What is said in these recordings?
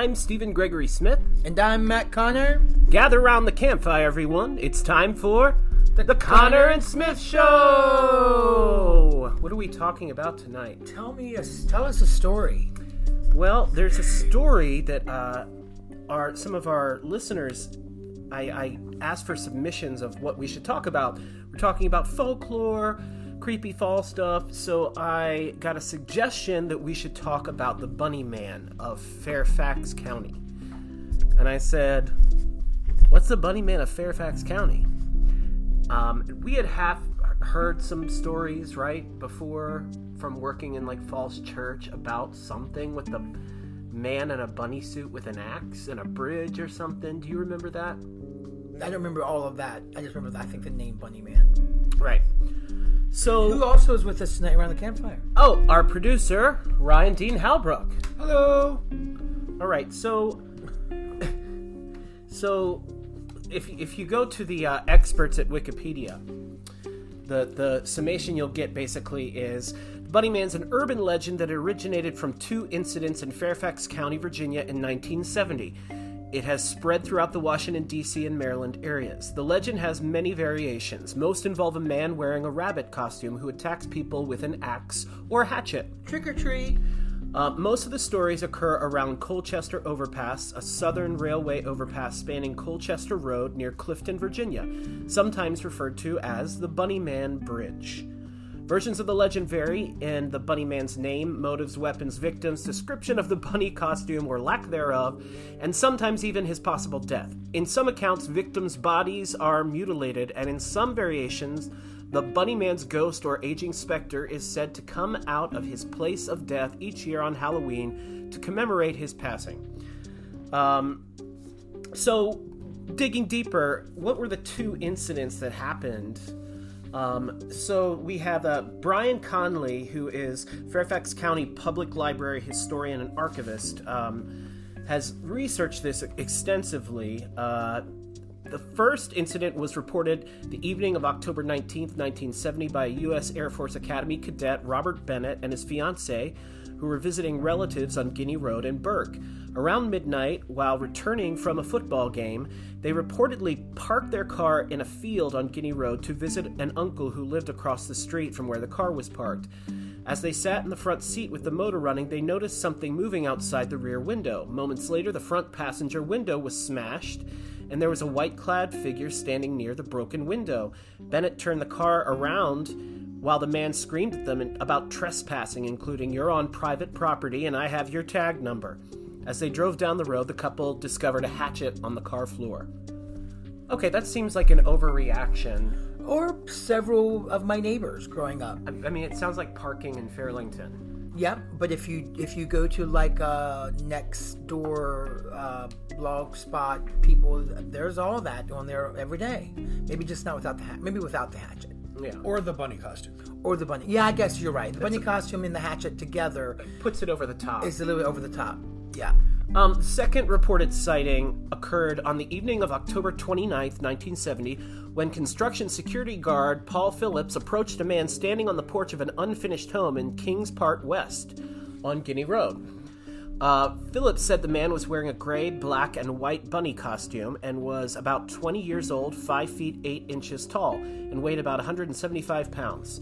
I'm Stephen Gregory Smith. And I'm Matt Conner. Gather around the campfire, everyone. It's time for the Conner and Smith Show! What are we talking about tonight? Tell us a story. Well, there's a story that some of our listeners, I asked for submissions of what we should talk about. We're talking about folklore, creepy fall stuff, so I got a suggestion that we should talk about the Bunny Man of Fairfax County. And I said, what's the Bunny Man of Fairfax County? We had half heard some stories, right, before from working in, like, Falls Church about something with the man in a bunny suit with an axe and a bridge or something. Do you remember that? I don't remember all of that. I just remember, I think, the name Bunny Man. Right. So, who also is with us tonight around the campfire? Oh, our producer, Ryan Dean Halbrook. Hello. All right, so if you go to the experts at Wikipedia, the summation you'll get basically is Bunny Man's an urban legend that originated from two incidents in Fairfax County, Virginia, in 1970. It has spread throughout the Washington, D.C. and Maryland areas. The legend has many variations. Most involve a man wearing a rabbit costume who attacks people with an axe or hatchet. Trick or treat! Most of the stories occur around Colchester Overpass, a southern railway overpass spanning Colchester Road near Clifton, Virginia, sometimes referred to as the Bunny Man Bridge. Versions of the legend vary in the Bunny Man's name, motives, weapons, victims, description of the bunny costume or lack thereof, and sometimes even his possible death. In some accounts, victims' bodies are mutilated, and in some variations, the Bunny Man's ghost or aging specter is said to come out of his place of death each year on Halloween to commemorate his passing. So, digging deeper, what were the two incidents that happened? So we have Brian Conley, who is Fairfax County Public Library historian and archivist, has researched this extensively. The first incident was reported the evening of October 19th, 1970, by a U.S. Air Force Academy cadet, Robert Bennett, and his fiancée, who were visiting relatives on Guinea Road in Burke. Around midnight, while returning from a football game, they reportedly parked their car in a field on Guinea Road to visit an uncle who lived across the street from where the car was parked. As they sat in the front seat with the motor running, they noticed something moving outside the rear window. Moments later, the front passenger window was smashed, and there was a white-clad figure standing near the broken window. Bennett turned the car around while the man screamed at them about trespassing, including, "You're on private property and I have your tag number." As they drove down the road, the couple discovered a hatchet on the car floor. Okay, that seems like an overreaction. Or several of my neighbors growing up. I mean, it sounds like parking in Fairlington. Yeah, but if you go to like next door Blogspot, people, there's all that on there every day. Maybe just not without the hatchet. Maybe without the hatchet. Yeah. Or the bunny costume. Or the bunny. Yeah, I guess you're right. The bunny costume and the hatchet together puts it over the top. It's a little bit over the top. Yeah. Second reported sighting occurred on the evening of October 29th, 1970, when construction security guard Paul Phillips approached a man standing on the porch of an unfinished home in Kings Park West on Guinea Road. Phillips said the man was wearing a gray, black, and white bunny costume and was about 20 years old, 5 feet 8 inches tall, and weighed about 175 pounds.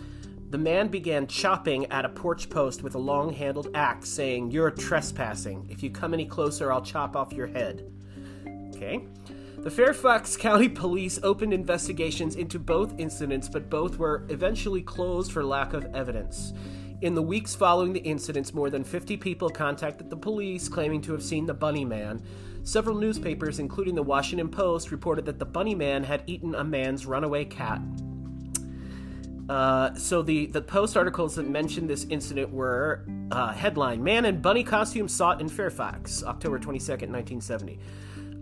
The man began chopping at a porch post with a long-handled axe, saying, "You're trespassing. If you come any closer, I'll chop off your head." Okay. The Fairfax County Police opened investigations into both incidents, but both were eventually closed for lack of evidence. In the weeks following the incidents, more than 50 people contacted the police claiming to have seen the Bunny Man. Several newspapers, including the Washington Post, reported that the Bunny Man had eaten a man's runaway cat. So the Post articles that mentioned this incident were headline, "Man in Bunny Costume Sought in Fairfax," October 22nd, 1970.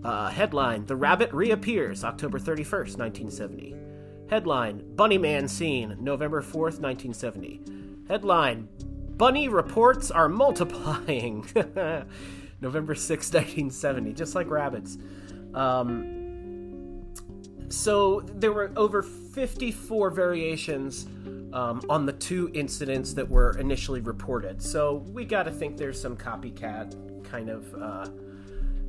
Headline, "The Rabbit Reappears," October 31st, 1970. Headline, "Bunny Man Seen," November 4th, 1970. Headline, "Bunny Reports Are Multiplying," November 6, 1970, just like rabbits. So there were over 54 variations on the two incidents that were initially reported. So we got to think there's some copycat kind of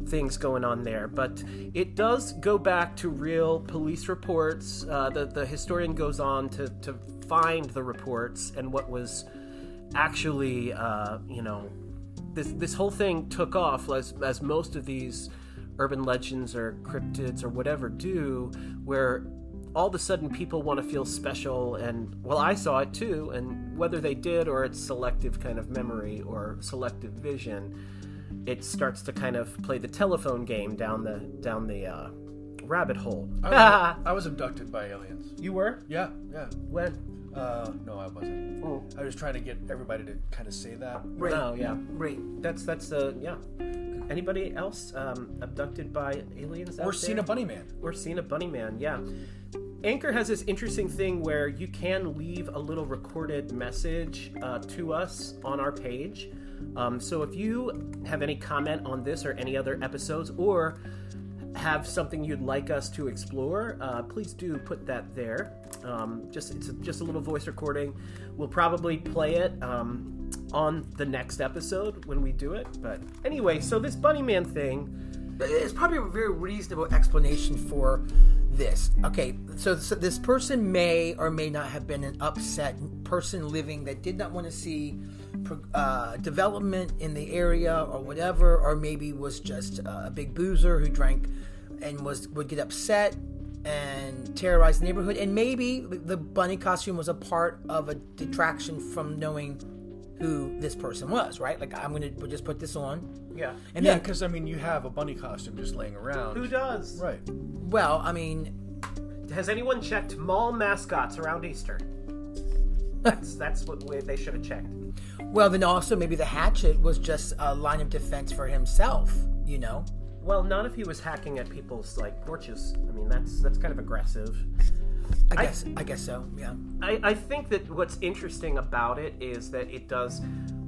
things going on there. But it does go back to real police reports. The historian goes on to find the reports and what was actually, this whole thing took off as most of these urban legends or cryptids or whatever do, where all of a sudden people want to feel special and, well, I saw it too, and whether they did or it's selective kind of memory or selective vision, it starts to kind of play the telephone game down the rabbit hole. I was abducted by aliens. You were? Yeah. When? No, I wasn't. Oh. I was trying to get everybody to kind of say that. Right. Oh, yeah. Right. That's Anybody else abducted by aliens? Or seen a bunny man. Yeah. Anchor has this interesting thing where you can leave a little recorded message to us on our page. So if you have any comment on this or any other episodes, or have something you'd like us to explore, please do put that there. It's just a little voice recording. We'll probably play it on the next episode when we do it. But anyway, so this bunny man thing is probably a very reasonable explanation for this. Okay, so this person may or may not have been an upset person living that did not want to see development in the area or whatever, or maybe was just a big boozer who drank and would get upset and terrorize the neighborhood. And maybe the bunny costume was a part of a detraction from knowing who this person was, right? Like, I'm going to just put this on. Yeah. And yeah, because, you have a bunny costume just laying around. Who does? Right. Well, has anyone checked mall mascots around Easter? That's what they should have checked. Well, then also maybe the hatchet was just a line of defense for himself, Well, not if he was hacking at people's, porches. That's kind of aggressive. I guess so, yeah. I think that what's interesting about it is that it does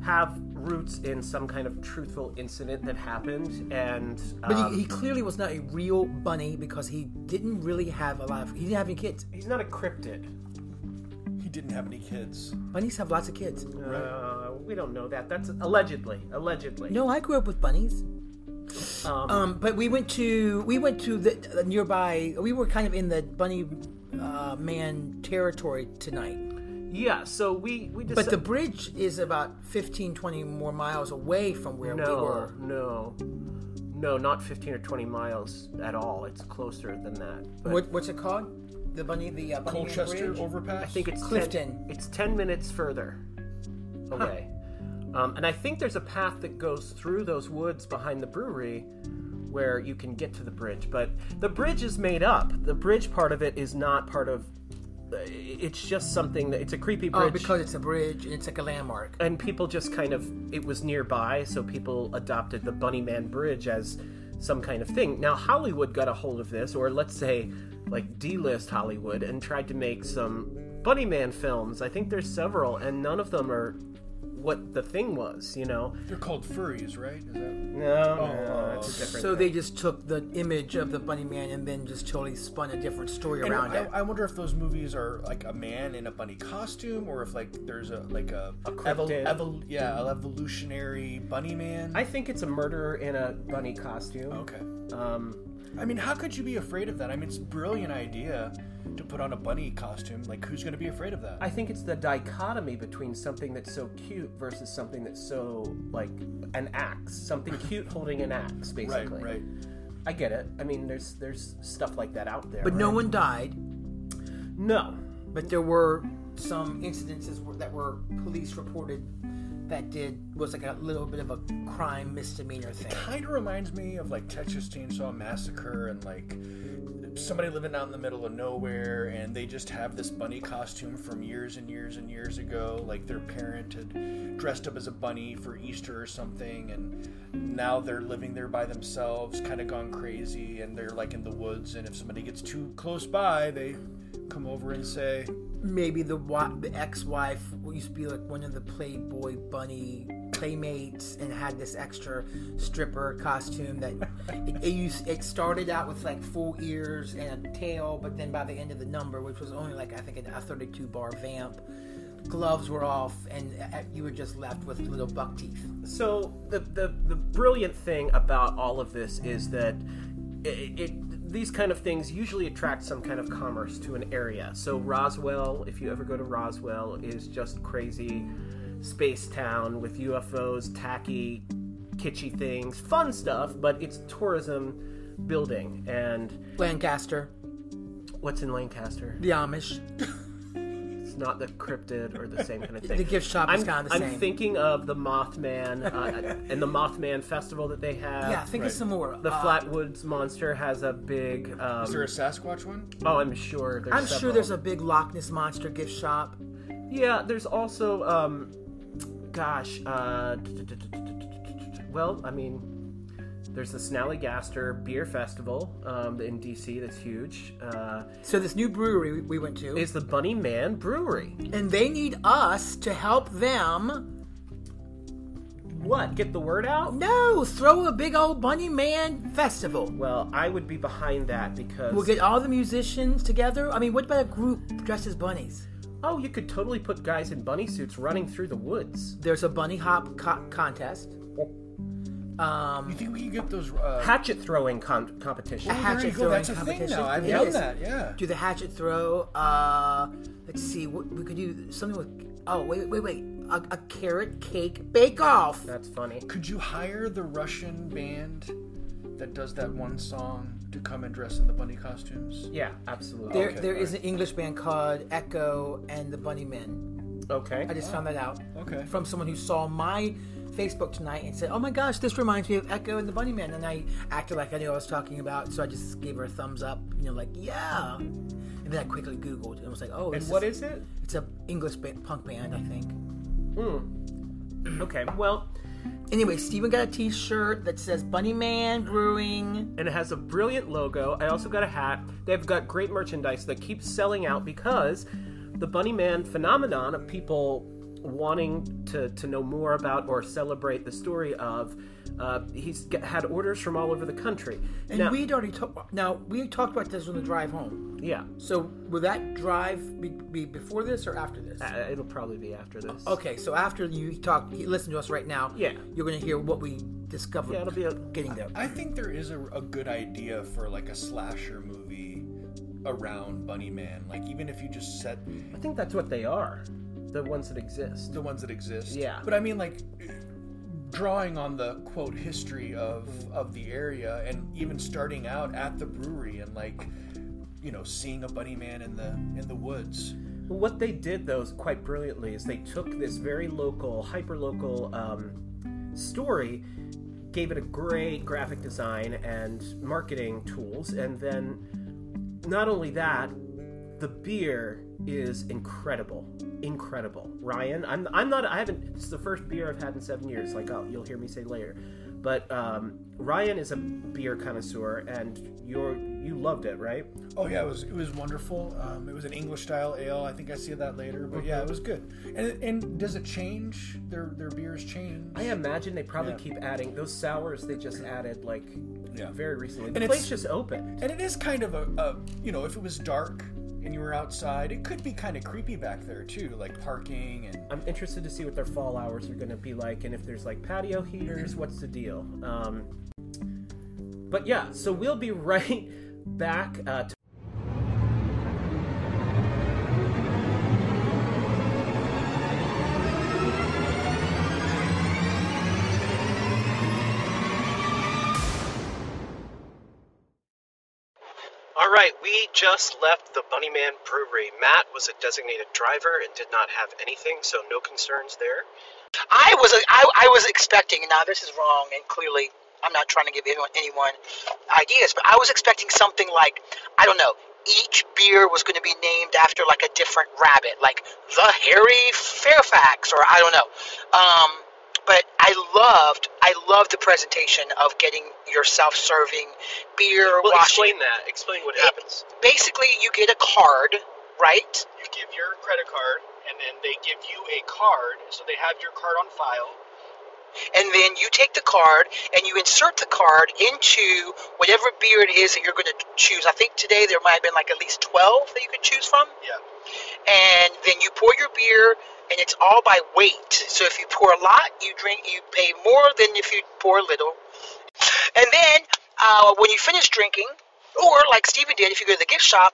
have roots in some kind of truthful incident that happened, and... but he clearly was not a real bunny because he didn't really have he didn't have any kids. He's not a cryptid. He didn't have any kids. Bunnies have lots of kids. Right? We don't know that. That's allegedly. No, I grew up with bunnies. But we went to the nearby. We were kind of in the bunny man territory tonight. Yeah. So we just. But the bridge is about 15, 20 more miles away from where we were. No, not 15 or 20 miles at all. It's closer than that. But... What's it called? The Colchester Overpass? I think it's Clifton. It's 10 minutes further away. Huh. And I think there's a path that goes through those woods behind the brewery where you can get to the bridge. But the bridge is made up. The bridge part of it is not part of... It's just something that... It's a creepy bridge. Oh, because it's a bridge and it's like a landmark. And people just kind of... It was nearby, so people adopted the Bunny Man Bridge as some kind of thing. Now, Hollywood got a hold of this, or let's say... D-list Hollywood, and tried to make some Bunny Man films. I think there's several, and none of them are what the thing was, They're called furries, right? Is that... No, that's a different thing. They just took the image of the Bunny Man and then just totally spun a different story around it. I wonder if those movies are, a man in a bunny costume, or if, there's a evolutionary Bunny Man. I think it's a murderer in a bunny costume. Okay. How could you be afraid of that? It's a brilliant idea to put on a bunny costume. Who's going to be afraid of that? I think it's the dichotomy between something that's so cute versus something that's so, an axe. Something cute holding an axe, basically. Right. I get it. There's stuff like that out there. But no one died. No. But there were some incidences that were police reported that was a little bit of a crime misdemeanor thing. It kind of reminds me of Texas Chainsaw Massacre and somebody living out in the middle of nowhere and they just have this bunny costume from years and years and years ago. Their parent had dressed up as a bunny for Easter or something, and now they're living there by themselves, kind of gone crazy, and they're in the woods, and if somebody gets too close by, they come over and say... Maybe the ex-wife used to be one of the Playboy Bunny playmates and had this extra stripper costume that it started out with full ears and a tail, but then by the end of the number, which was only I think a 32 bar vamp, gloves were off, and you were just left with little buck teeth. So the brilliant thing about all of this is that these kind of things usually attract some kind of commerce to an area. So Roswell, if you ever go to Roswell, is just crazy space town with UFOs, tacky, kitschy things, fun stuff, but it's tourism building. And Lancaster. What's in Lancaster? The Amish. It's not the cryptid or the same kind of thing. The gift shop is kind of the same. I'm thinking of the Mothman and the Mothman festival that they have. Yeah, think of some more. The Flatwoods Monster has a big... is there a Sasquatch one? Oh, I'm sure there's sure there's a big Loch Ness Monster gift shop. Yeah, there's also... well, I mean... There's the Snallygaster Beer Festival in D.C. that's huge. So this new brewery we went to is the Bunny Man Brewery. And they need us to help them... What? Get the word out? No! Throw a big old Bunny Man Festival. Well, I would be behind that because... We'll get all the musicians together. I mean, what about a group dressed as bunnies? Oh, you could totally put guys in bunny suits running through the woods. There's a bunny hop contest. You think we can get those hatchet throwing competition? Well, hatchet throwing that's a competition. Thing now. I've done that. Yeah. Do the hatchet throw. Let's see. We could do something with. Oh, wait. A carrot cake bake off. That's funny. Could you hire the Russian band that does that one song to come and dress in the bunny costumes? Yeah, absolutely. There is an English band called Echo and the Bunny Men. Okay. I just found that out. Okay. From someone who saw my Facebook tonight and said, oh my gosh, this reminds me of Echo and the Bunny Man, and I acted like I knew what I was talking about, so I just gave her a thumbs up, like, yeah, and then I quickly Googled and was like, oh, and what is it? It's an English punk band, I think. Okay, well, anyway, Stephen got a t-shirt that says Bunny Man Brewing, and it has a brilliant logo. I also got a hat. They've got great merchandise that keeps selling out because the Bunny Man phenomenon of people wanting to know more about or celebrate the story of, he's had orders from all over the country. And now, we talked about this on the drive home. Yeah. So will that drive be before this or after this? It'll probably be after this. Okay, so after you listen to us right now, yeah, you're going to hear what we discovered. Yeah, it'll be getting there. I think there is a good idea for like a slasher movie around Bunny Man. Like even if you just set... I think that's what they are. The ones that exist. Yeah. But I mean, like, drawing on the, quote, history of the area, and even starting out at the brewery and, like, seeing a bunny man in the woods. What they did, though, quite brilliantly, is they took this very local, hyper-local story, gave it a great graphic design and marketing tools, and then not only that, the beer is incredible. Ryan, this is the first beer I've had in 7 years, like, oh, you'll hear me say later, but Ryan is a beer connoisseur, and you loved it, right? Oh yeah, it was wonderful. It was an English style ale. I think I see that later, but yeah, it was good. And does it change? Their beers change? I imagine they probably keep adding those sours they just added, like, very recently. The place just opened, and it is kind of a if it was dark and you were outside, it could be kind of creepy back there too, like parking. And I'm interested to see what their fall hours are going to be like, and if there's like patio heaters, what's the deal? But yeah, so we'll be right back. We just left the Bunny Man Brewery. Matt was a designated driver and did not have anything, so no concerns there. I was expecting, now this is wrong, and clearly I'm not trying to give anyone ideas, but I was expecting something like, I don't know, each beer was going to be named after like a different rabbit, like the Hairy Fairfax, or I don't know. But I loved the presentation of getting yourself serving beer. Well, explain that. Explain what happens. Basically, you get a card, right? You give your credit card, and then they give you a card, so they have your card on file. And then you take the card, and you insert the card into whatever beer it is that you're going to choose. I think today there might have been like at least 12 that you could choose from. Yeah. and then you pour your beer, and it's all by weight. So if you pour a lot, you pay more than if you pour little. And then when you finish drinking, or like Stephen did, if you go to the gift shop,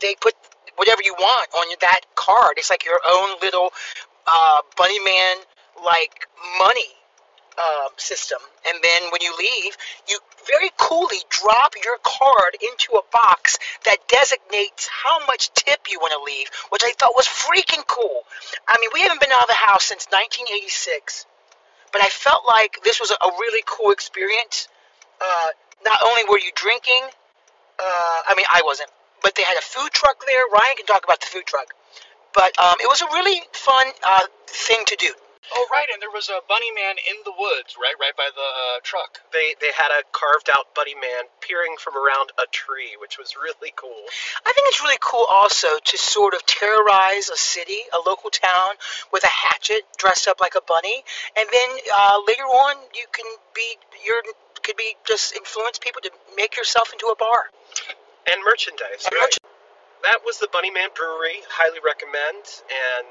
they put whatever you want on that card. It's like your own little Bunny Man like money system. And then when you leave, you very coolly drop your card into a box that designates how much tip you want to leave, which I thought was freaking cool. I mean, we haven't been out of the house since 1986, but I felt like this was a really cool experience. Not only were you drinking, I mean, I wasn't, but they had a food truck there. Ryan can talk about the food truck, but it was a really fun thing to do. Oh, right, and there was a Bunny Man in the woods, right by the truck. They had a carved-out Bunny Man peering from around a tree, which was really cool. I think it's really cool also to sort of terrorize a city, a local town, with a hatchet dressed up like a bunny, and then later on you can be just influence people to make yourself into a bar. And merchandise, and right? That was the Bunny Man Brewery. Highly recommend, and...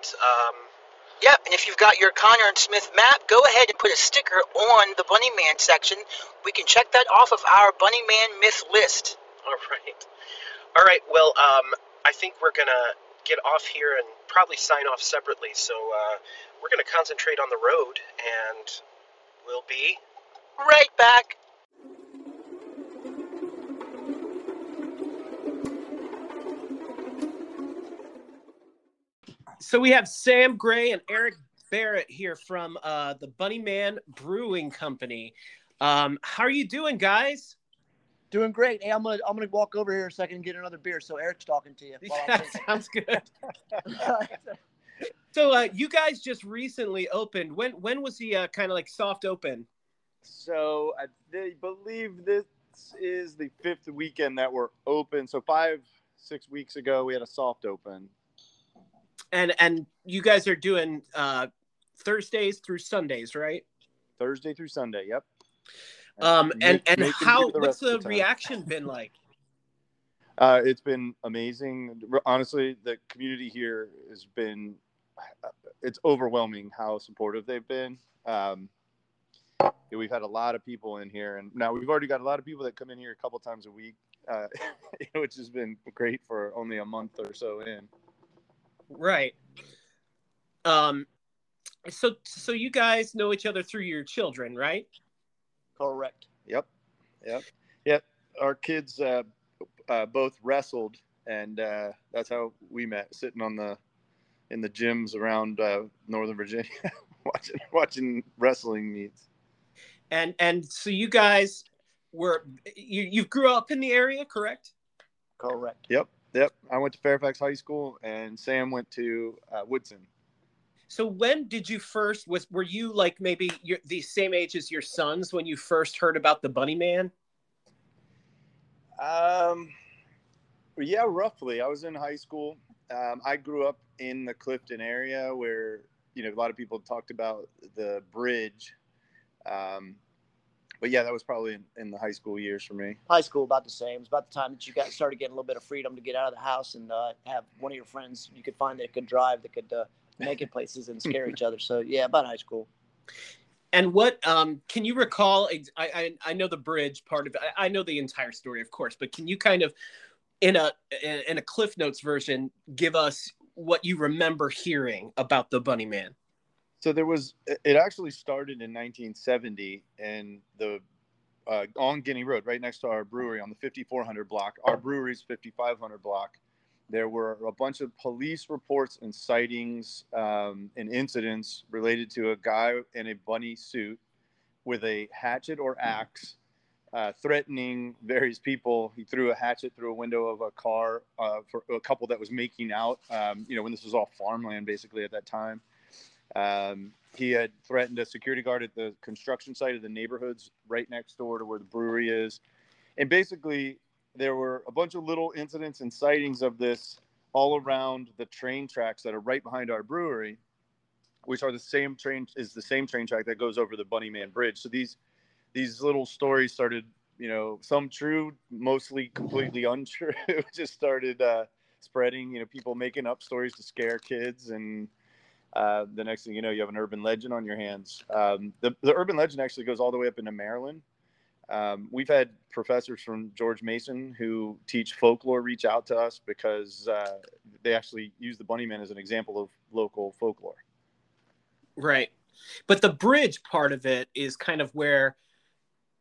Yep, and if you've got your Conner and Smith map, go ahead and put a sticker on the Bunny Man section. We can check that off of our Bunny Man myth list. All right, well, I think we're going to get off here and probably sign off separately. So we're going to concentrate on the road, and we'll be right back. So we have Sam Gray and Eric Barrett here from the Bunny Man Brewing Company. How are you doing, guys? Doing great. Hey, I'm gonna walk over here a second and get another beer. So Eric's talking to you. Yeah, sounds good. So you guys just recently opened. When was the kind of like soft open? So I believe this is the fifth weekend that we're open. So 5-6 weeks ago we had a soft open. And you guys are doing Thursdays through Sundays, right? Thursday through Sunday, yep. And what's the reaction been like? It's been amazing. Honestly, the community here has been, it's overwhelming how supportive they've been. We've had a lot of people in here, and now we've already got a lot of people that come in here a couple times a week, which has been great for only a month or so in. Right. So you guys know each other through your children, right? Correct. Yep. Our kids both wrestled, and that's how we met, sitting in the gyms around Northern Virginia, watching wrestling meets. And so you guys were you grew up in the area, correct? Correct. Yep. I went to Fairfax High School, and Sam went to Woodson. So when did you first, were you like maybe the same age as your sons when you first heard about the Bunny Man? Yeah, roughly. I was in high school. I grew up in the Clifton area where, a lot of people talked about the bridge. But yeah, that was probably in the high school years for me. High school, about the same. It was about the time that you started getting a little bit of freedom to get out of the house and have one of your friends you could find that could drive, that could make it places and scare each other. So yeah, about high school. And what can you recall? I know the bridge part of it. I know the entire story, of course, but can you kind of, in a Cliff Notes version, give us what you remember hearing about the Bunny Man? So it actually started in 1970 and on Guinea Road, right next to our brewery on the 5400 block, our brewery's 5500 block. There were a bunch of police reports and sightings and incidents related to a guy in a bunny suit with a hatchet or axe threatening various people. He threw a hatchet through a window of a car for a couple that was making out, when this was all farmland basically at that time. He had threatened a security guard at the construction site of the neighborhoods right next door to where the brewery is. And basically, there were a bunch of little incidents and sightings of this all around the train tracks that are right behind our brewery, which are the same train track that goes over the Bunny Man Bridge. So these little stories started, some true, mostly completely untrue, just started spreading, you know, people making up stories to scare kids. And the next thing you know, you have an urban legend on your hands. The urban legend actually goes all the way up into Maryland. We've had professors from George Mason who teach folklore reach out to us because they actually use the Bunny Man as an example of local folklore. Right. But the bridge part of it is kind of where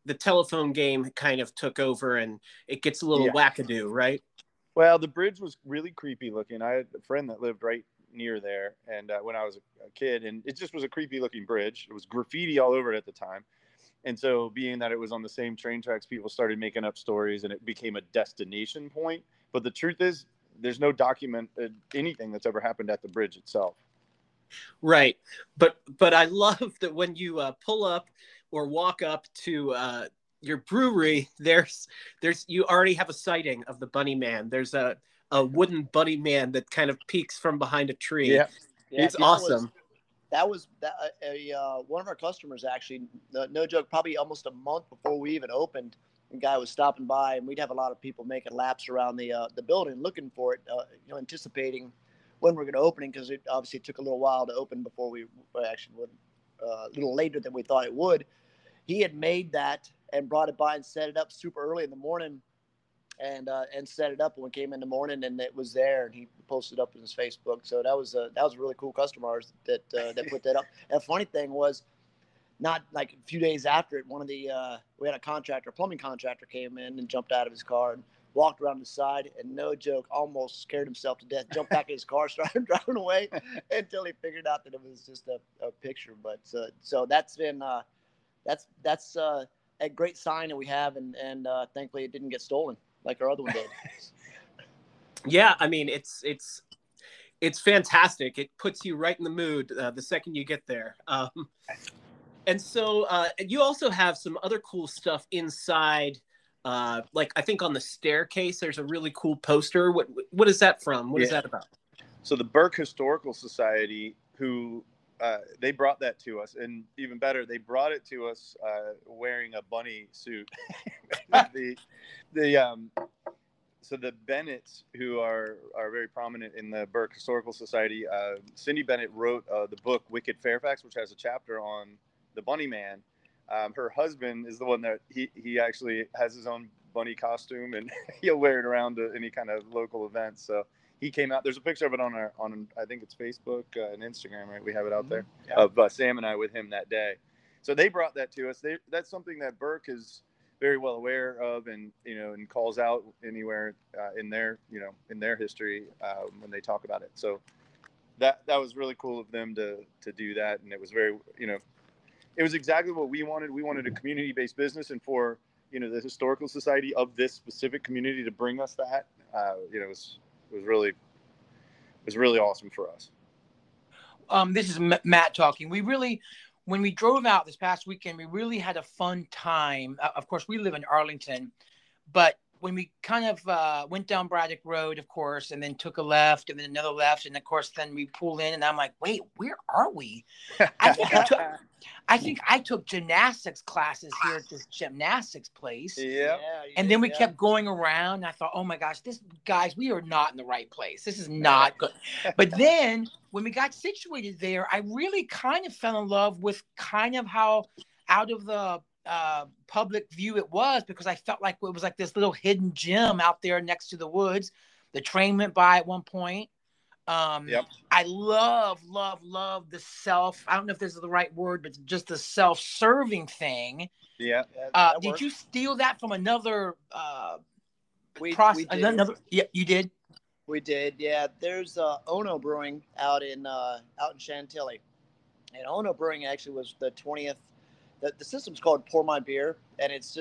the telephone game kind of took over and it gets a little wackadoo, right? Well, the bridge was really creepy looking. I had a friend that lived right near there, and when I was a kid, and it just was a creepy looking bridge. It was graffiti all over it at the time. And so being that it was on the same train tracks, people started making up stories and it became a destination point. But the truth is, there's no documented anything that's ever happened at the bridge itself. Right. But I love that when you pull up or walk up to your brewery, there's you already have a sighting of the Bunny Man. There's a wooden Bunny Man that kind of peeks from behind a tree. Yeah. It's awesome. That was one of our customers, actually, no joke, probably almost a month before we even opened. The guy was stopping by, and we'd have a lot of people making laps around the building looking for it, you know, anticipating when we're going to open it, because it obviously took a little while to open before we actually would, a little later than we thought it would. He had made that and brought it by and set it up super early in the morning and set it up when we came in the morning, and it was there, and he posted up on his Facebook. So that was a really cool customer that put that up. And the funny thing was, not like a few days after it, one of the we had a plumbing contractor came in and jumped out of his car and walked around the side, and no joke, almost scared himself to death, jumped back in his car, started driving away until he figured out that it was just a picture. But so that's been that's a great sign that we have, and thankfully it didn't get stolen like our other one did. Yeah, I mean, it's fantastic. It puts you right in the mood the second you get there. And so you also have some other cool stuff inside. Like I think on the staircase, there's a really cool poster. What is that from? What is that about? So the Burke Historical Society, who they brought that to us, and even better, they brought it to us wearing a bunny suit. So the Bennetts, who are very prominent in the Burke Historical Society, Cindy Bennett wrote the book Wicked Fairfax, which has a chapter on the Bunny Man. Her husband is the one that he actually has his own bunny costume, and he'll wear it around to any kind of local events. So he came out. There's a picture of it on I think it's Facebook and Instagram, right? We have it out there of Sam and I with him that day. So they brought that to us. That's something that Burke is very well aware of, and you know, and calls out anywhere in their history when they talk about it. So that was really cool of them to do that, and it was very It was exactly what we wanted. We wanted a community-based business, and for the historical society of this specific community to bring us that, it was really awesome for us. This is Matt talking. When we drove out this past weekend, we really had a fun time. Of course, we live in Arlington, but when we kind of went down Braddock Road, of course, and then took a left and then another left. And of course, then we pull in and I'm like, wait, where are we? I think I took gymnastics classes here at this gymnastics place. Yeah. And then we kept going around. And I thought, oh my gosh, we are not in the right place. This is not good. But then when we got situated there, I really kind of fell in love with kind of how out of the public view it was, because I felt like it was like this little hidden gem out there next to the woods. The train went by at one point. I love the self. I don't know if this is the right word, but just the self-serving thing. Yeah. Did you steal that from another process? Yeah, you did. We did. Yeah. There's Ono Brewing out in Chantilly, and Ono Brewing actually was the 20th. The system's called Pour My Beer, and it's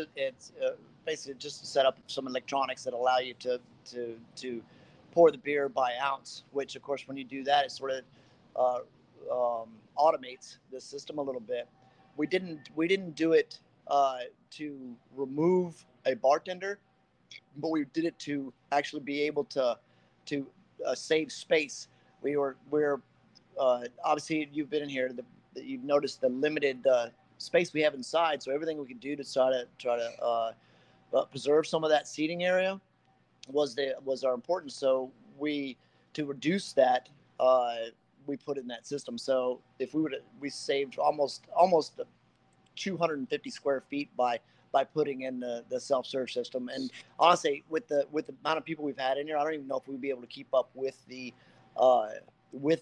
basically just to set up some electronics that allow you to pour the beer by ounce. Which, of course, when you do that, it sort of automates the system a little bit. We didn't do it to remove a bartender, but we did it to actually be able to save space. We're obviously, you've been in here, you've noticed the limited space we have inside, so everything we could do to try to preserve some of that seating area was our importance. So to reduce that, we put in that system. So if we would, we saved almost 250 square feet by putting in the self-serve system. And honestly, with the amount of people we've had in here, I don't even know if we'd be able to keep up with the bartenders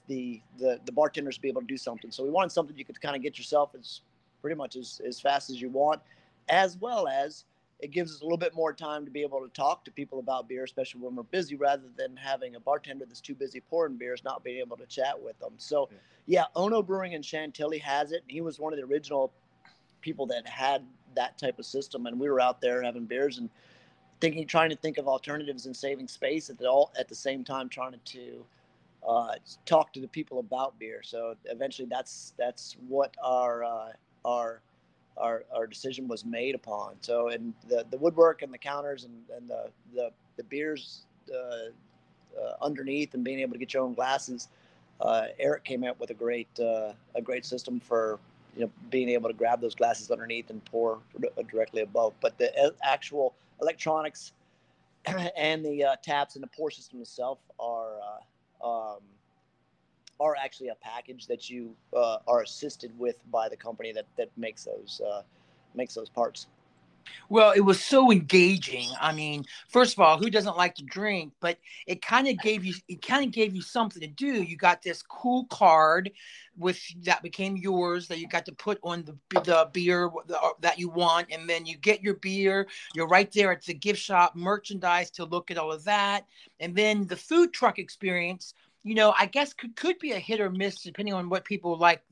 to be able to do something. So we wanted something you could kind of get yourself as pretty much as fast as you want, as well as it gives us a little bit more time to be able to talk to people about beer, especially when we're busy, rather than having a bartender that's too busy pouring beers, not being able to chat with them. So yeah, Ono Brewing in Chantilly has it. And he was one of the original people that had that type of system. And we were out there having beers and trying to think of alternatives and saving space at the same time, trying to talk to the people about beer. So eventually that's what our decision was made upon. So, and the woodwork and the counters and the beers underneath and being able to get your own glasses, Eric came up with a great system for, you know, being able to grab those glasses underneath and pour directly above. But the actual electronics and the taps and the pour system itself are actually a package that you are assisted with by the company that makes those parts. Well, it was so engaging. I mean, first of all, who doesn't like to drink? But it kind of gave you something to do. You got this cool card that became yours that you got to put on the beer that you want, and then you get your beer. You're right there at the gift shop, merchandise to look at all of that, and then the food truck experience. You know, I guess could be a hit or miss depending on what people like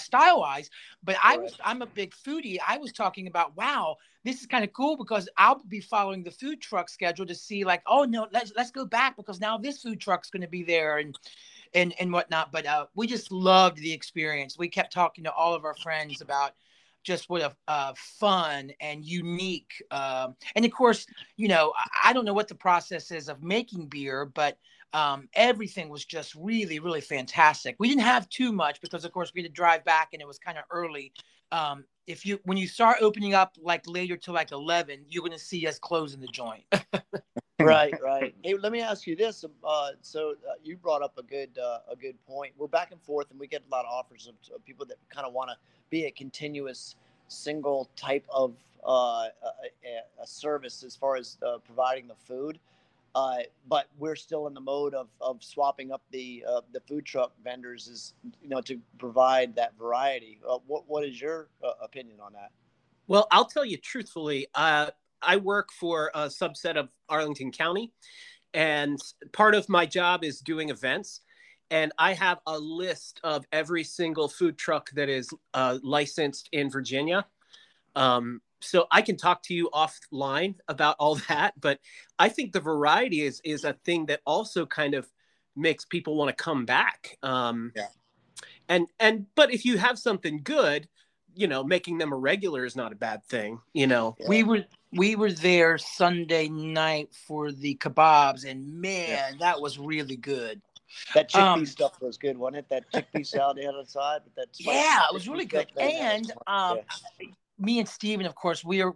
style-wise. But I'm a big foodie. I was talking about, wow, this is kind of cool because I'll be following the food truck schedule to see like, oh no, let's go back because now this food truck's going to be there and whatnot. But we just loved the experience. We kept talking to all of our friends about just what a fun and unique. And of course, you know, I don't know what the process is of making beer, but everything was just really, really fantastic. We didn't have too much because, of course, we had to drive back and it was kind of early. When you start opening up like later to like 11, you're going to see us closing the joint. Right. Hey, let me ask you this. So you brought up a good point. We're back and forth and we get a lot of offers of people that kind of want to be a continuous single type of a service as far as providing the food. But we're still in the mode of swapping up the food truck vendors, is, you know, to provide that variety. What is your opinion on that? Well, I'll tell you truthfully, I work for a subset of Arlington County, and part of my job is doing events. And I have a list of every single food truck that is licensed in Virginia. So I can talk to you offline about all that, but I think the variety is a thing that also kind of makes people want to come back. But if you have something good, you know, making them a regular is not a bad thing. You know, we were there Sunday night for the kebabs, and man, that was really good. That chickpea stuff was good, wasn't it? That chickpea salad they had on the side, but that it was really good. And me and Stephen, of course, we are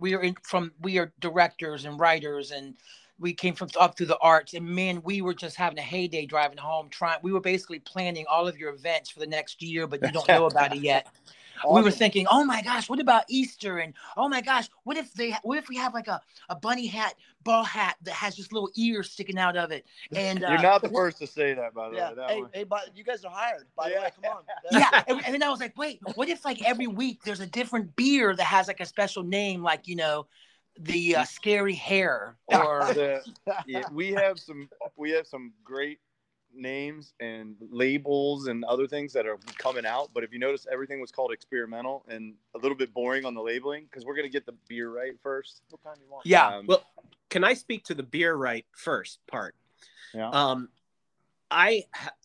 directors and writers, and we came from up through the arts. And man, we were just having a heyday driving home. We were basically planning all of your events for the next year, but you don't know about it yet. Awesome. We were thinking, oh my gosh, what about Easter? And oh my gosh, what if we have like a bunny hat, ball hat that has just little ears sticking out of it? And you're not the first to say that, by the way. But you guys are hired, by the way. Come on. And then I was like, wait, what if like every week there's a different beer that has like a special name, like, you know, the scary hair or we have some great names and labels and other things that are coming out, but if you notice, everything was called experimental and a little bit boring on the labeling because we're going to get the beer right first. What kind do you want? Well, can I speak to the beer right first part?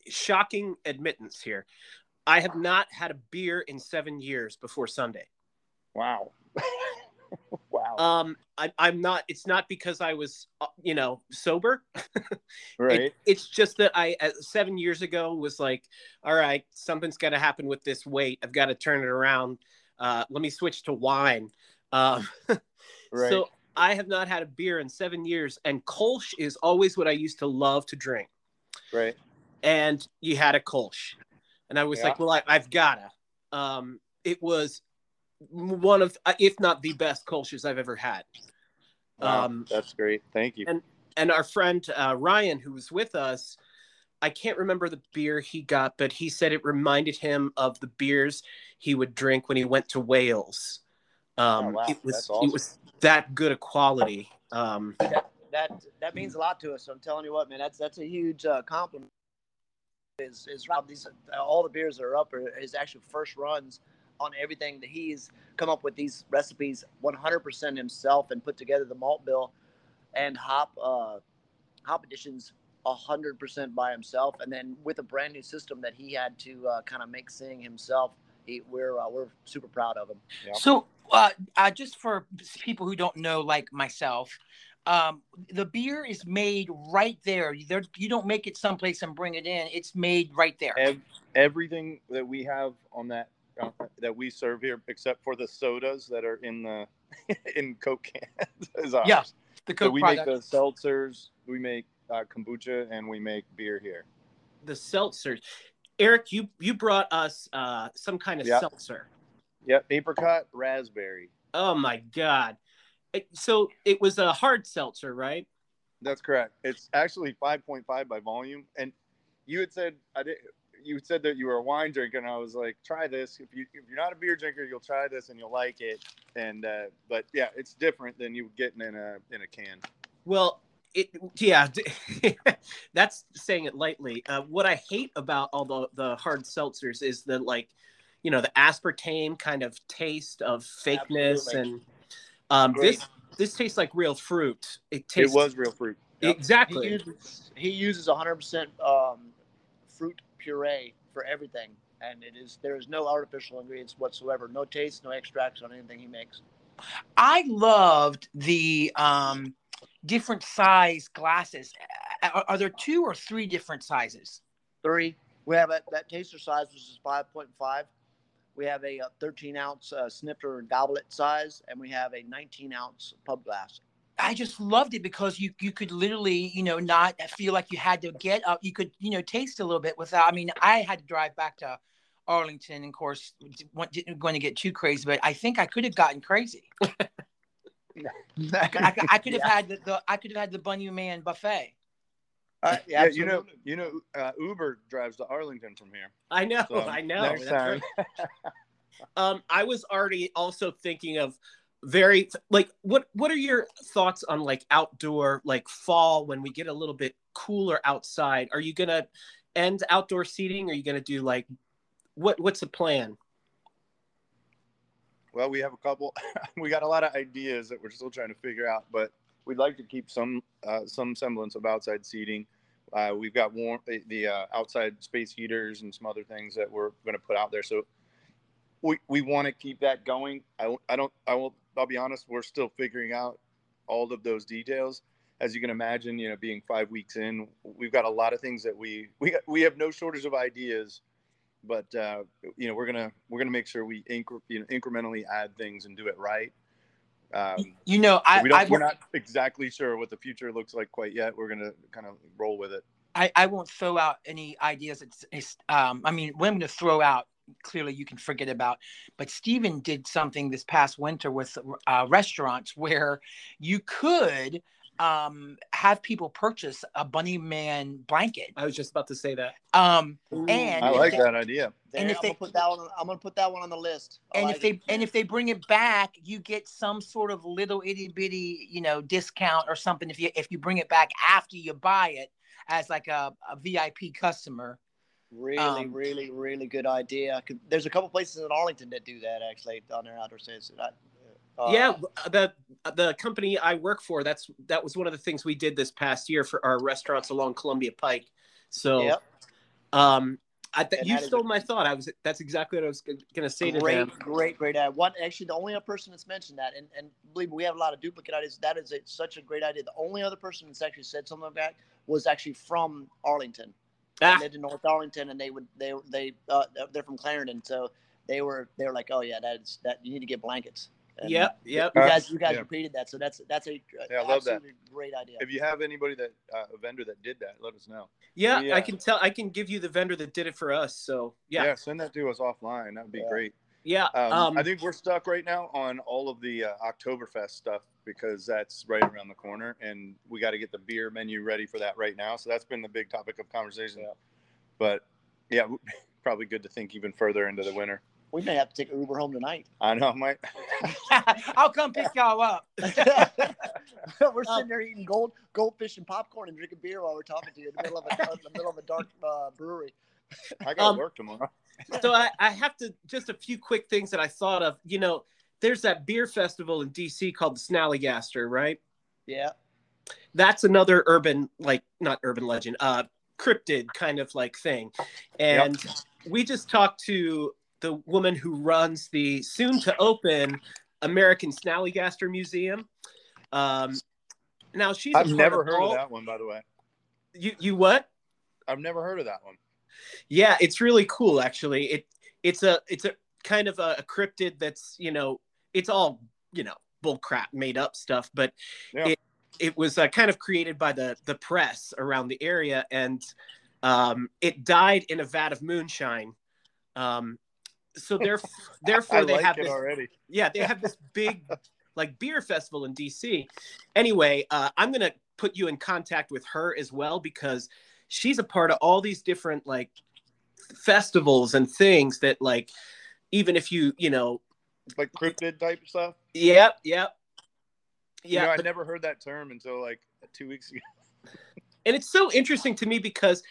Shocking admittance here, I have not had a beer in 7 years before Sunday. Wow. I'm not, it's not because I was, you know, sober. Right. It's just that I, 7 years ago, was like, all right, something's got to happen with this weight. I've got to turn it around. Let me switch to wine. Right. So I have not had a beer in 7 years, and Kolsch is always what I used to love to drink. Right. And you had a Kolsch. And I was like, well, I've got to. It was one of, if not the best Kolsch's I've ever had. Wow, that's great. Thank you. And our friend Ryan, who was with us, I can't remember the beer he got, but he said it reminded him of the beers he would drink when he went to Wales. It was that good a quality. That means a lot to us. So I'm telling you what, man, that's a huge compliment. Is Rob, these all the beers that are up are his actual first runs on everything that he's come up with, these recipes 100% himself, and put together the malt bill and hop additions 100% by himself, and then with a brand new system that he had to kind of make sing himself. We're super proud of him. Yeah. So just for people who don't know, like myself, the beer is made right there. You don't make it someplace and bring it in. It's made right there. Everything that we have on that that we serve here, except for the sodas that are in the in Coke cans, is ours. Yeah, the Coke. So we product. Make the seltzers. We make kombucha, and we make beer here. The seltzers. Eric, you brought us some kind of seltzer. Yep, apricot raspberry. Oh my God! So it was a hard seltzer, right? That's correct. It's actually 5.5 by volume. And you had said You said that you were a wine drinker, and I was like, try this. If you're not a beer drinker, you'll try this and you'll like it. And but yeah, it's different than you getting in a can. Well. That's saying it lightly. What I hate about all the hard seltzers is the, like, you know, the aspartame kind of taste of fakeness. Absolutely. And this tastes like real fruit. It was real fruit. Yep. Exactly. He uses 100% fruit puree for everything, and there is no artificial ingredients whatsoever. No taste, no extracts on anything he makes. I loved the different size glasses. Are there 2 or 3 different sizes? 3. We have that taster size, which is 5.5. We have a 13-ounce snifter and goblet size, and we have a 19-ounce pub glass. I just loved it because you could literally, you know, not feel like you had to get up. You could, you know, taste a little bit without. I mean, I had to drive back to Arlington, and of course, didn't want to get too crazy, but I think I could have gotten crazy. I could have had the Bunny Man buffet. Yeah, Uber drives to Arlington from here. I know, so I know. Next time. Right. I was already also thinking of what are your thoughts on, like, outdoor, like fall, when we get a little bit cooler outside? Are you gonna end outdoor seating? Are you gonna do, like, what's the plan? Well, we have we got a lot of ideas that we're still trying to figure out, but we'd like to keep some semblance of outside seating. We've got the outside space heaters and some other things that we're going to put out there. So we want to keep that going. I'll be honest, we're still figuring out all of those details. As you can imagine, you know, being 5 weeks in, we've got a lot of things that we have no shortage of ideas. But you know, we're gonna make sure we incrementally add things and do it right. You know, we're not exactly sure what the future looks like quite yet. We're gonna kind of roll with it. I won't throw out any ideas. What I'm gonna throw out, clearly you can forget about. But Stephen did something this past winter with restaurants where you could have people purchase a Bunny Man blanket. I was just about to say that. And I like that idea. And if they put that one, I'm gonna put that one on the list. And if they bring it back, you get some sort of little itty bitty, you know, discount or something. If you bring it back after you buy it as, like, a VIP customer. Really, really, really good idea. There's a couple places in Arlington that do that, actually, down there outdoor states. Yeah, the company I work for, that was one of the things we did this past year for our restaurants along Columbia Pike. So, yep. You stole my thought. That's exactly what I was going to say to them. Great idea. Actually, the only other person that's mentioned that, and believe me, we have a lot of duplicate ideas. That is such a great idea. The only other person that's actually said something like that was actually from Arlington. Ah. They lived in North Arlington, and they're from Clarendon, so they were like, oh yeah, you need to get blankets. And yep. You guys repeated that, so that's a love that. Great idea. If you have anybody that a vendor that did that, let us know. Yeah, I can tell. I can give you the vendor that did it for us. So yeah, send that to us offline. That would be great. Yeah, I think we're stuck right now on all of the Oktoberfest stuff because that's right around the corner, and we got to get the beer menu ready for that right now. So that's been the big topic of conversation. Yeah. But yeah, probably good to think even further into the winter. We may have to take an Uber home tonight. I know, Mike. I'll come pick y'all up. We're sitting there eating goldfish and popcorn and drinking beer while we're talking to you in the middle of a dark brewery. I got to work tomorrow. So I have to just a few quick things that I thought of. You know, there's that beer festival in D.C. called the Snallygaster, right? Yeah. That's another urban, like not urban legend, cryptid kind of like thing. And we just talked to the woman who runs the soon-to-open American Snallygaster Museum. Now she's—I've never heard of that one, by the way. You what? I've never heard of that one. Yeah, it's really cool, actually. It's a kind of a cryptid that's, you know, it's all, you know, bull crap, made up stuff, but it was kind of created by the press around the area, and it died in a vat of moonshine. So therefore they have this already. Yeah, they have this big like beer festival in DC. Anyway, I'm going to put you in contact with her as well, because she's a part of all these different like festivals and things that like, even if you know, like cryptid type stuff. Yep. Yeah. You know, I never heard that term until like 2 weeks ago. And it's so interesting to me because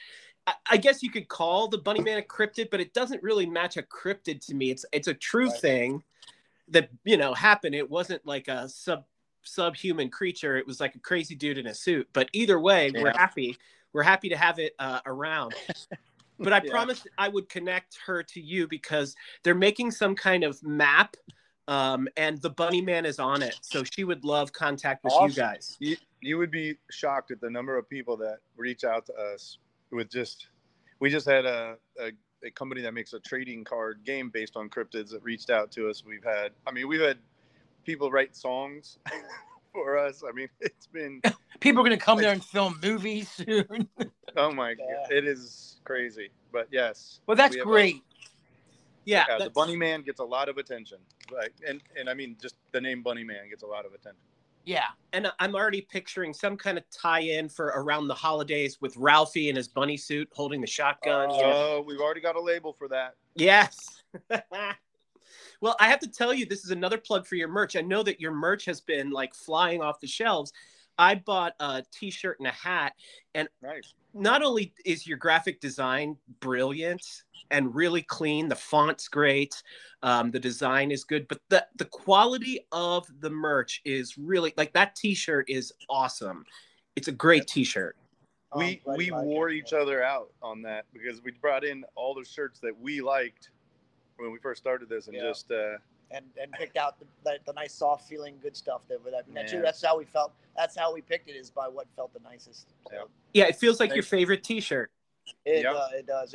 I guess you could call the Bunny Man a cryptid, but it doesn't really match a cryptid to me. It's a true thing that, you know, happened. It wasn't like a subhuman creature. It was like a crazy dude in a suit. But either way, we're happy. We're happy to have it around. But I promised I would connect her to you because they're making some kind of map, and the Bunny Man is on it. So she would love contact with you guys. You would be shocked at the number of people that reach out to us. We just had a company that makes a trading card game based on cryptids that reached out to us. We've had people write songs for us. I mean, it's been people are going to come there and film movies soon. Oh my God, it is crazy. But yes, well that's great. The Bunny Man gets a lot of attention, right? And I mean, just the name Bunny Man gets a lot of attention. Yeah, and I'm already picturing some kind of tie-in for around the holidays with Ralphie in his bunny suit holding the shotgun. We've already got a label for that. Yes. Well, I have to tell you, this is another plug for your merch. I know that your merch has been like flying off the shelves. I bought a T-shirt and a hat, and not only is your graphic design brilliant and really clean, the font's great, the design is good, but the quality of the merch is really like that T-shirt is awesome. It's a great T-shirt. We wore each other out on that because we brought in all the shirts that we liked when we first started this, and just and picked out the nice soft feeling good stuff that's how we felt. That's how we picked it, is by what felt the nicest. Yeah, it feels like your favorite T-shirt. It does.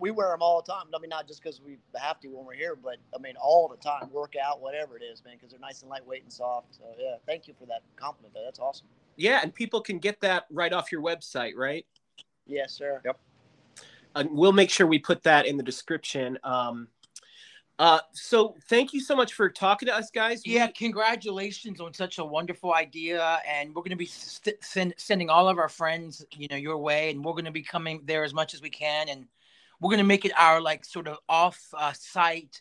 We wear them all the time. I mean, not just because we have to when we're here, but I mean all the time, workout, whatever it is, man, because they're nice and lightweight and soft. So yeah, thank you for that compliment. That's awesome. Yeah, and people can get that right off your website, right? Yes, sir. Yep. And we'll make sure we put that in the description. So thank you so much for talking to us, guys. Yeah, congratulations on such a wonderful idea, and we're going to be sending all of our friends, you know, your way, and we're going to be coming there as much as we can, and we're going to make it our like sort of off-site,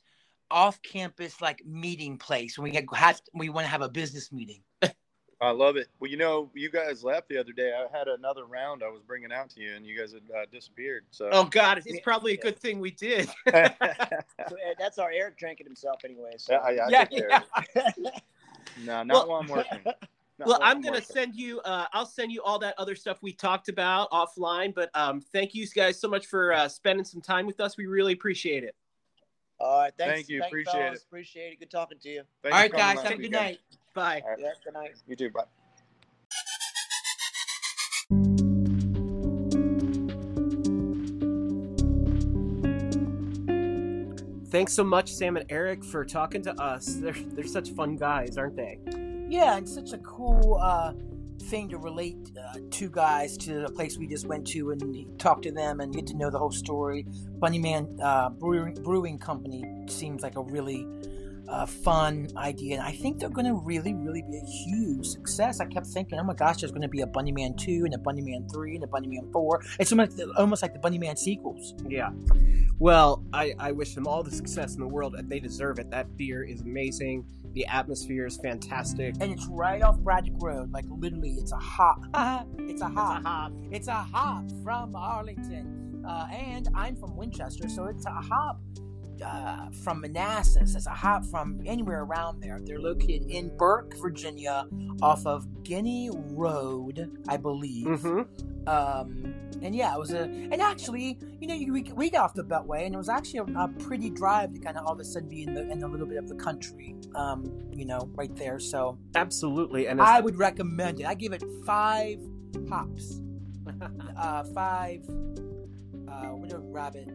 off-campus like meeting place. We want to have a business meeting. I love it. Well, you know, you guys left the other day. I had another round I was bringing out to you, and you guys had disappeared. So. Oh, God. It's probably a good thing we did. That's our Eric drinking himself anyway. So. No, not while I'm working. I'm going to send you I'll send you all that other stuff we talked about offline. But thank you guys so much for spending some time with us. We really appreciate it. All right. Thanks. Thank you. Thanks, fellas. Appreciate it. Good talking to you. All right, guys. Have a good night. Bye. Right. Yeah, good night. You too. Bye. Thanks so much, Sam and Eric, for talking to us. They're such fun guys, aren't they? Yeah, it's such a cool thing to relate two guys to a place we just went to and talk to them and get to know the whole story. Bunnyman Brewing Company seems like a really fun idea, and I think they're going to really, really be a huge success. I kept thinking, oh my gosh, there's going to be a Bunnyman 2 and a Bunnyman 3 and a Bunnyman 4. It's almost like the Bunnyman sequels. Yeah. Well, I wish them all the success in the world. They deserve it. That beer is amazing. The atmosphere is fantastic. And it's right off Braddock Road. Like, literally, it's a hop. It's a hop from Arlington. And I'm from Winchester, so it's a hop from Manassas. It's a hop from anywhere around there. They're located in Burke, Virginia, off of Guinea Road, I believe. Mm-hmm. And yeah, it was and actually, you know, we got off the Beltway, and it was actually a pretty drive to kind of all of a sudden be in a little bit of the country, you know, right there. So absolutely, and I would recommend it. I give it 5 hops, 5. What are rabbit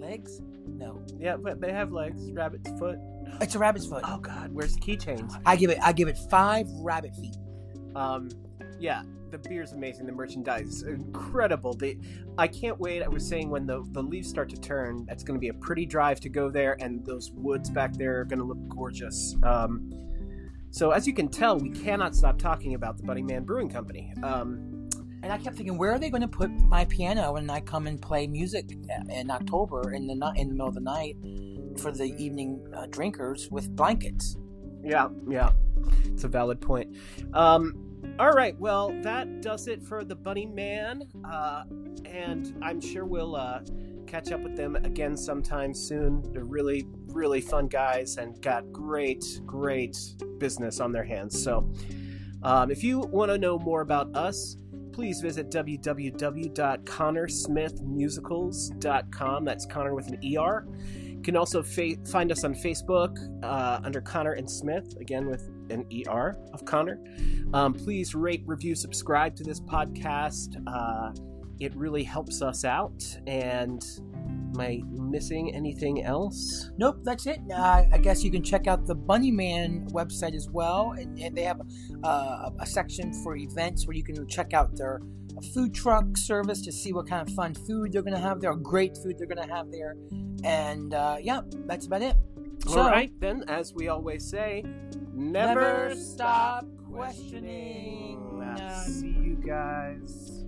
legs? No. Yeah, but they have legs. Rabbit's foot. It's a rabbit's foot. Oh God, where's the keychains? I give it 5 rabbit feet. Yeah. The beer's amazing. The merchandise is incredible. I can't wait. I was saying when the leaves start to turn, that's going to be a pretty drive to go there, and those woods back there are going to look gorgeous. So as you can tell, we cannot stop talking about the Bunny Man Brewing Company. And I kept thinking, where are they going to put my piano when I come and play music in October in the middle of the night for the evening drinkers with blankets? Yeah. It's a valid point. All right, well, that does it for the Bunny Man, and I'm sure we'll catch up with them again sometime soon. They're really, really fun guys and got great, great business on their hands. So if you want to know more about us, please visit www.connersmithmusicals.com. That's Conner with an ER. You can also find us on Facebook under Conner and Smith, again with an ER of Conner. Please rate, review, subscribe to this podcast. It really helps us out. And am I missing anything else? Nope, that's it. I guess you can check out the Bunny Man website as well. And they have a section for events where you can check out their food truck service to see what kind of fun food they're going to have there, or great food they're going to have there. And yeah, that's about it. All right, then, as we always say, never stop questioning. See you guys.